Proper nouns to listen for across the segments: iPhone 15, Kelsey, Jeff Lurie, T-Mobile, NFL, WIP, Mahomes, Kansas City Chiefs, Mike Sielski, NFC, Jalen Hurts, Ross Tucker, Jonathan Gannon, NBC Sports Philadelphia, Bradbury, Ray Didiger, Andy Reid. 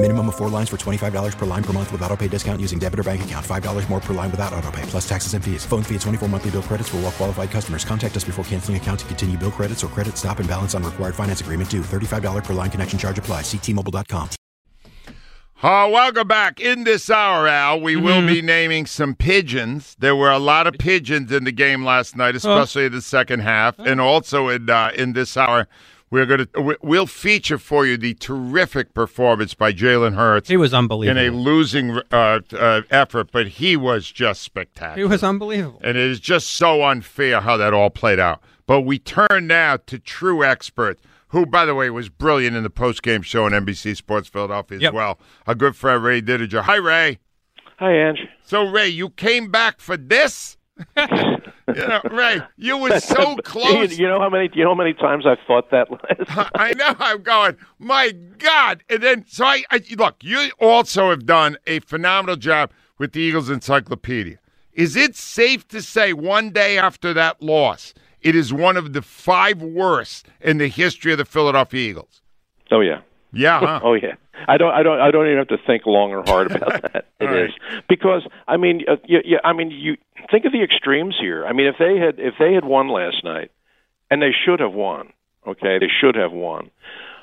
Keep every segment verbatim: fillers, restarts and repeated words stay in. Minimum of four lines for twenty-five dollars per line per month with autopay discount using debit or bank account. five dollars more per line without autopay, plus taxes and fees. Phone fee at twenty-four monthly bill credits for well qualified customers. Contact us before canceling account to continue bill credits or credit stop and balance on required finance agreement due. thirty-five dollars per line connection charge applies. See T Mobile dot com. Uh, welcome back. In this hour, Al, we mm-hmm. will be naming some pigeons. There were a lot of pigeons in the game last night, especially oh. in the second half, oh. and also in uh, in this hour. We're going to we'll feature for you the terrific performance by Jalen Hurts. He was unbelievable in a losing uh, uh, effort, but he was just spectacular. He was unbelievable, and it is just so unfair how that all played out. But we turn now to true expert, who, by the way, was brilliant in the post-game show on N B C Sports Philadelphia as yep. well. Our good friend Ray Didiger. Hi, Ray. Hi, Ange. So, Ray, you came back for this. You know, Ray, you were so close. You know how many? You know how many times I fought that last night? I know. I'm going, my God! And then, so I, I look. You also have done a phenomenal job with the Eagles Encyclopedia. Is it safe to say one day after that loss, it is one of the five worst in the history of the Philadelphia Eagles? Oh yeah, yeah. Huh? oh yeah. I don't. I don't. I don't even have to think long or hard about that. It right. is because I mean, uh, you, you, I mean, you think of the extremes here. I mean, if they had, if they had won last night, and they should have won. Okay, they should have won.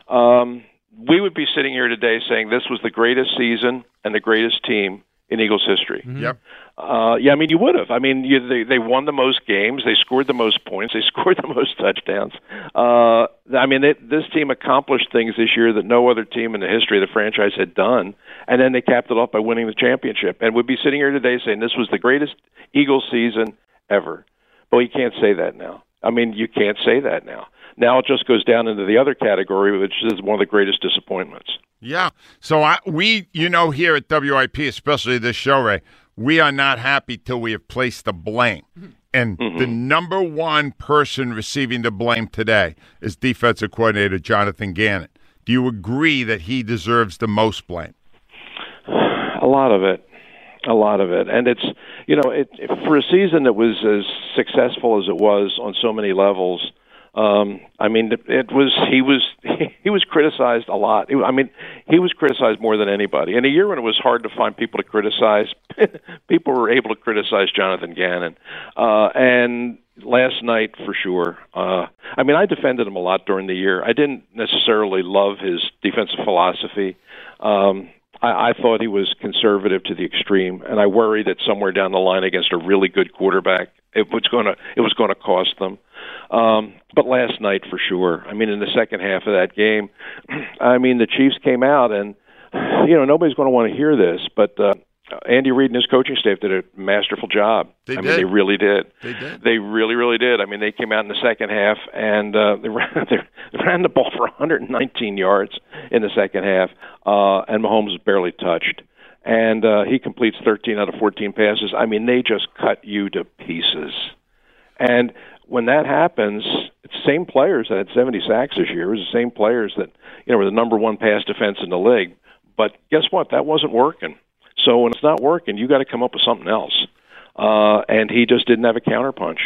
Um, we would be sitting here today saying this was the greatest season and the greatest team in Eagles history. Mm-hmm. Yep. Uh, yeah, I mean, you would have. I mean, you, they they won the most games. They scored the most points. They scored the most touchdowns. Uh, I mean, they, this team accomplished things this year that no other team in the history of the franchise had done, and then they capped it off by winning the championship. And we'd be sitting here today saying this was the greatest Eagles season ever. But you can't say that now. I mean, you can't say that now. Now it just goes down into the other category, which is one of the greatest disappointments. Yeah. So I, we, you know, here at W I P, especially this show, Ray, we are not happy till we have placed the blame. And mm-hmm. the number one person receiving the blame today is defensive coordinator Jonathan Gannon. Do you agree that he deserves the most blame? A lot of it. A lot of it. And it's, you know, it, for a season that was as successful as it was on so many levels, Um, I mean, it was he was he was criticized a lot. I mean, he was criticized more than anybody. In a year when it was hard to find people to criticize, people were able to criticize Jonathan Gannon. Uh, and last night, for sure. Uh, I mean, I defended him a lot during the year. I didn't necessarily love his defensive philosophy. Um, I, I thought he was conservative to the extreme, and I worried that somewhere down the line against a really good quarterback, it was going to it was going to cost them. Um, but last night, for sure, I mean, in the second half of that game, I mean, the Chiefs came out, and, you know, nobody's going to want to hear this, but uh, Andy Reid and his coaching staff did a masterful job. They I did. mean, they really did. They did. They really, really did. I mean, they came out in the second half, and uh, they, ran, they ran the ball for one hundred nineteen yards in the second half, uh, and Mahomes was barely touched. And uh, he completes thirteen out of fourteen passes. I mean, they just cut you to pieces. And when that happens, it's the same players that had seventy sacks this year. It was the same players that, you know, were the number one pass defense in the league. But guess what? That wasn't working. So when it's not working, you got to come up with something else. Uh, and he just didn't have a counterpunch.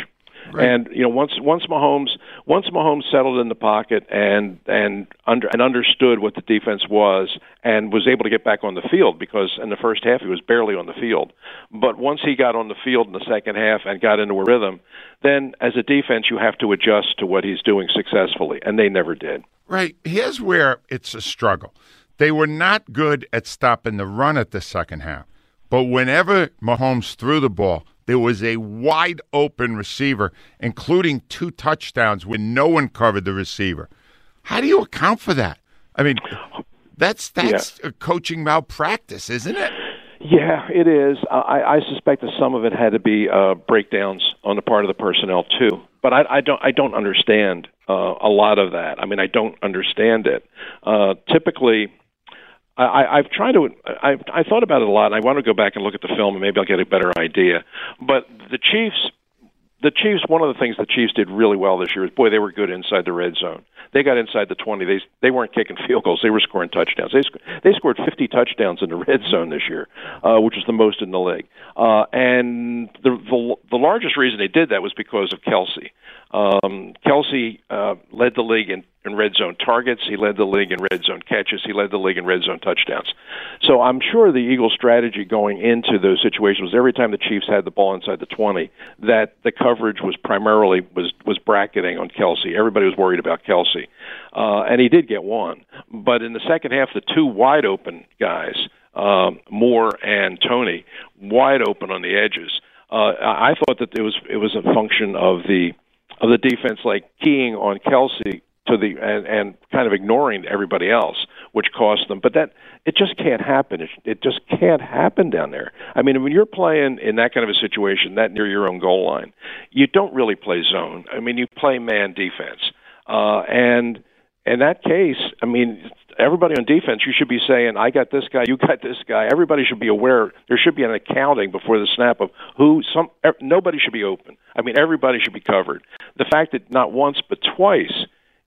Right. And you know, once once Mahomes once Mahomes settled in the pocket and and under and understood what the defense was and was able to get back on the field, because in the first half he was barely on the field. But once he got on the field in the second half and got into a rhythm, then as a defense you have to adjust to what he's doing successfully, and they never did. Right. Here's where it's a struggle. They were not good at stopping the run at the second half. But whenever Mahomes threw the ball, there was a wide-open receiver, including two touchdowns when no one covered the receiver. How do you account for that? I mean, That's that's yeah. a coaching malpractice, isn't it? Yeah, it is. I, I suspect that some of it had to be uh, breakdowns on the part of the personnel too. But I, I don't. I don't understand uh, a lot of that. I mean, I don't understand it. Uh, typically, I, I've tried to. I, I thought about it a lot. And I want to go back and look at the film, and maybe I'll get a better idea. But the Chiefs. The Chiefs, one of the things the Chiefs did really well this year is, boy, they were good inside the red zone. They got inside the twenty. They they weren't kicking field goals. They were scoring touchdowns. They, sc- they scored fifty touchdowns in the red zone this year, uh, which is the most in the league. Uh, and the, the the largest reason they did that was because of Kelsey. Um, Kelsey uh, led the league in, in red zone targets. He led the league in red zone catches. He led the league in red zone touchdowns. So I'm sure the Eagles' strategy going into those situations was, every time the Chiefs had the ball inside the twenty, that the coverage was primarily was, was bracketing on Kelsey. Everybody was worried about Kelsey. Uh, and he did get one. But in the second half, the two wide open guys, um, Moore and Tony, wide open on the edges. Uh, I thought that it was it was a function of the of the defense, like keying on Kelsey to the and, and kind of ignoring everybody else, which cost them. But that it just can't happen. It, it just can't happen down there. I mean, when you're playing in that kind of a situation, that near your own goal line, you don't really play zone. I mean, you play man defense. Uh, and in that case, I mean, everybody on defense, you should be saying, I got this guy, you got this guy. Everybody should be aware. There should be an accounting before the snap of who some nobody should be open. I mean, everybody should be covered. The fact that not once but twice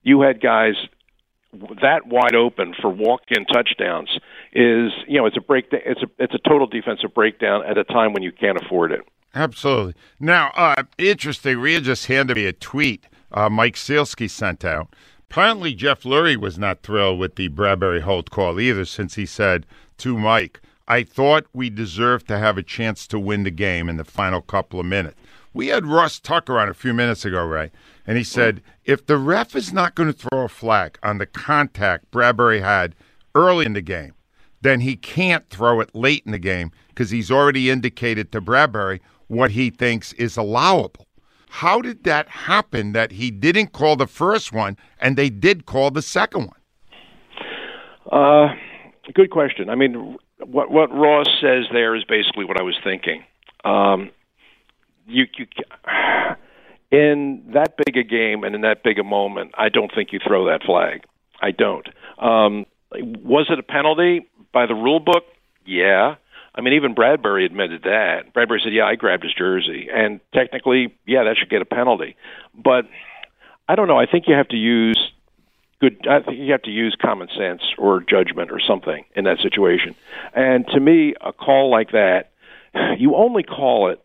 you had guys that wide open for walk-in touchdowns is, you know, it's a break. It's a it's a total defensive breakdown at a time when you can't afford it. Absolutely. Now, uh, interesting. Rhea just handed me a tweet uh, Mike Sielski sent out. Apparently, Jeff Lurie was not thrilled with the Bradbury hold call either, since he said to Mike, I thought we deserved to have a chance to win the game in the final couple of minutes. We had Ross Tucker on a few minutes ago, Ray, and he said, if the ref is not going to throw a flag on the contact Bradbury had early in the game, then he can't throw it late in the game because he's already indicated to Bradbury what he thinks is allowable. How did that happen that he didn't call the first one and they did call the second one? Uh, good question. I mean, what what Ross says there is basically what I was thinking. Um, you, you in that big a game and in that big a moment, I don't think you throw that flag. I don't. Um, was it a penalty by the rule book? Yeah. I mean, even Bradbury admitted that. Bradbury said, yeah, I grabbed his jersey. And technically, yeah, that should get a penalty. But I don't know. I think you have to use good. I think you have to use common sense or judgment or something in that situation. And to me, a call like that, you only call it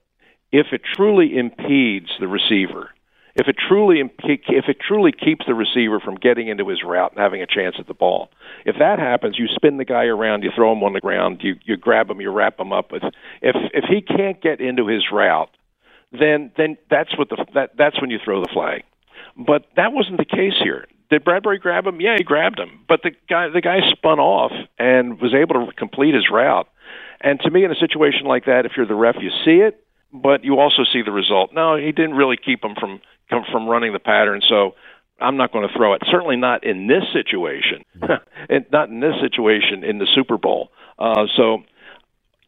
if it truly impedes the receiver. If it truly imp- if it truly keeps the receiver from getting into his route and having a chance at the ball. If that happens, you spin the guy around, you throw him on the ground, you, you grab him, you wrap him up. If if he can't get into his route, then then that's what the that, that's when you throw the flag. But that wasn't the case here. Did Bradbury grab him? Yeah, he grabbed him. But the guy the guy spun off and was able to complete his route. And to me, in a situation like that, if you're the ref, you see it, but you also see the result. No, he didn't really keep him from come from running the pattern, so I'm not going to throw it. Certainly not in this situation, and not in this situation in the Super Bowl. Uh, so,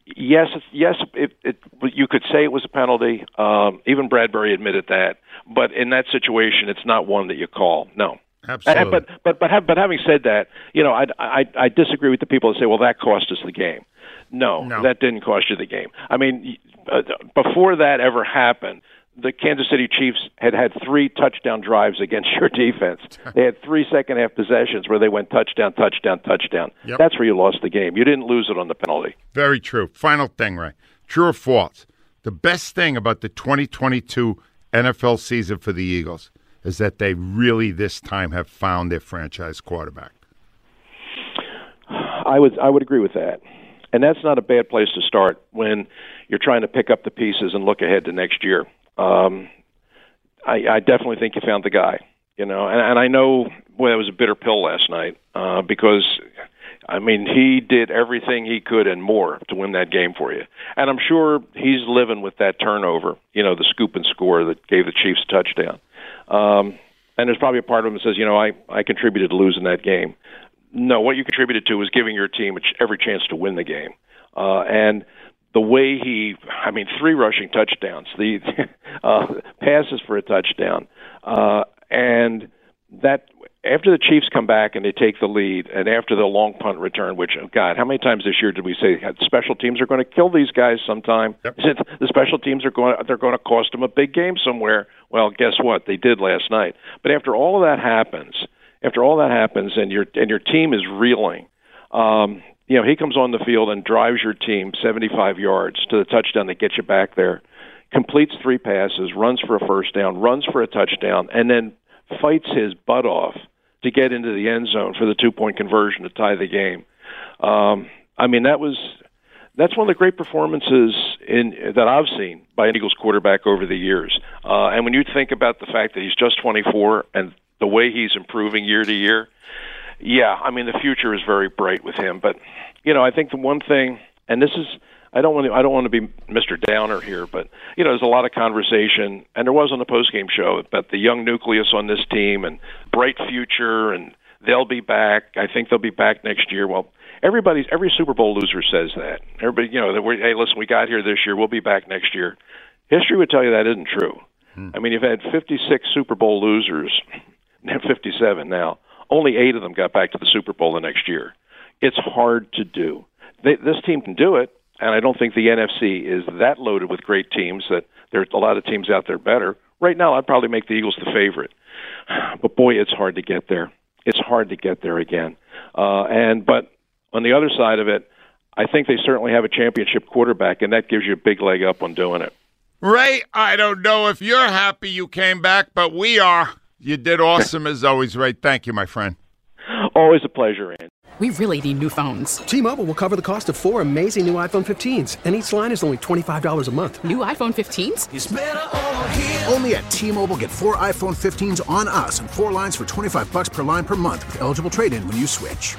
yes, yes, it, it, you could say it was a penalty. Um, even Bradbury admitted that. But in that situation, it's not one that you call. No, absolutely. And, but but but, have, but having said that, you know, I, I I disagree with the people that say, well, that cost us the game. No, no. That didn't cost you the game. I mean, uh, before that ever happened, the Kansas City Chiefs had had three touchdown drives against your defense. They had three second-half possessions where they went touchdown, touchdown, touchdown. Yep. That's where you lost the game. You didn't lose it on the penalty. Very true. Final thing, Ray. True or false? The best thing about the twenty twenty-two N F L season for the Eagles is that they really this time have found their franchise quarterback. I would, I would agree with that. And that's not a bad place to start when you're trying to pick up the pieces and look ahead to next year. Um, I, I definitely think you found the guy, you know, and, and I know, boy, that was a bitter pill last night uh, because, I mean, he did everything he could and more to win that game for you. And I'm sure he's living with that turnover, you know, the scoop and score that gave the Chiefs a touchdown. Um, and there's probably a part of him that says, you know, I, I contributed to losing that game. No, what you contributed to was giving your team every chance to win the game. Uh, and the way he, I mean, three rushing touchdowns, the uh, passes for a touchdown. Uh, and that after the Chiefs come back and they take the lead, and after the long punt return, which, oh God, how many times this year did we say special teams are going to kill these guys sometime? Yep. The special teams are going, they're going to cost them a big game somewhere. Well, guess what? They did last night. But after all of that happens, after all that happens and your and your team is reeling, um, you know, he comes on the field and drives your team seventy-five yards to the touchdown that gets you back there, completes three passes, runs for a first down, runs for a touchdown, and then fights his butt off to get into the end zone for the two-point conversion to tie the game. Um, I mean, that was that's one of the great performances in that I've seen by an Eagles quarterback over the years. Uh, and when you think about the fact that he's just twenty-four and the way he's improving year to year, yeah, I mean, the future is very bright with him. But, you know, I think the one thing, and this is, I don't want to, I don't want to be Mister Downer here, but, you know, there's a lot of conversation, and there was on the postgame show, about the young nucleus on this team and bright future, and they'll be back. I think they'll be back next year. Well, everybody's, every Super Bowl loser says that. Everybody, you know, that we're, hey, listen, we got here this year. We'll be back next year. History would tell you that isn't true. Hmm. I mean, you've had fifty-six Super Bowl losers, fifty-seven now. Only eight of them got back to the Super Bowl the next year. It's hard to do. They, this team can do it, and I don't think the N F C is that loaded with great teams that there's a lot of teams out there better. Right now, I'd probably make the Eagles the favorite. But, boy, it's hard to get there. It's hard to get there again. Uh, and But on the other side of it, I think they certainly have a championship quarterback, and that gives you a big leg up on doing it. Ray, I don't know if you're happy you came back, but we are. You did awesome as always, Ray. Thank you, my friend. Always a pleasure, Andy. We really need new phones. T-Mobile will cover the cost of four amazing new iPhone fifteens, and each line is only twenty-five dollars a month. New iPhone fifteens? It's better over here. Only at T-Mobile, get four iPhone fifteens on us and four lines for twenty-five dollars per line per month with eligible trade-in when you switch.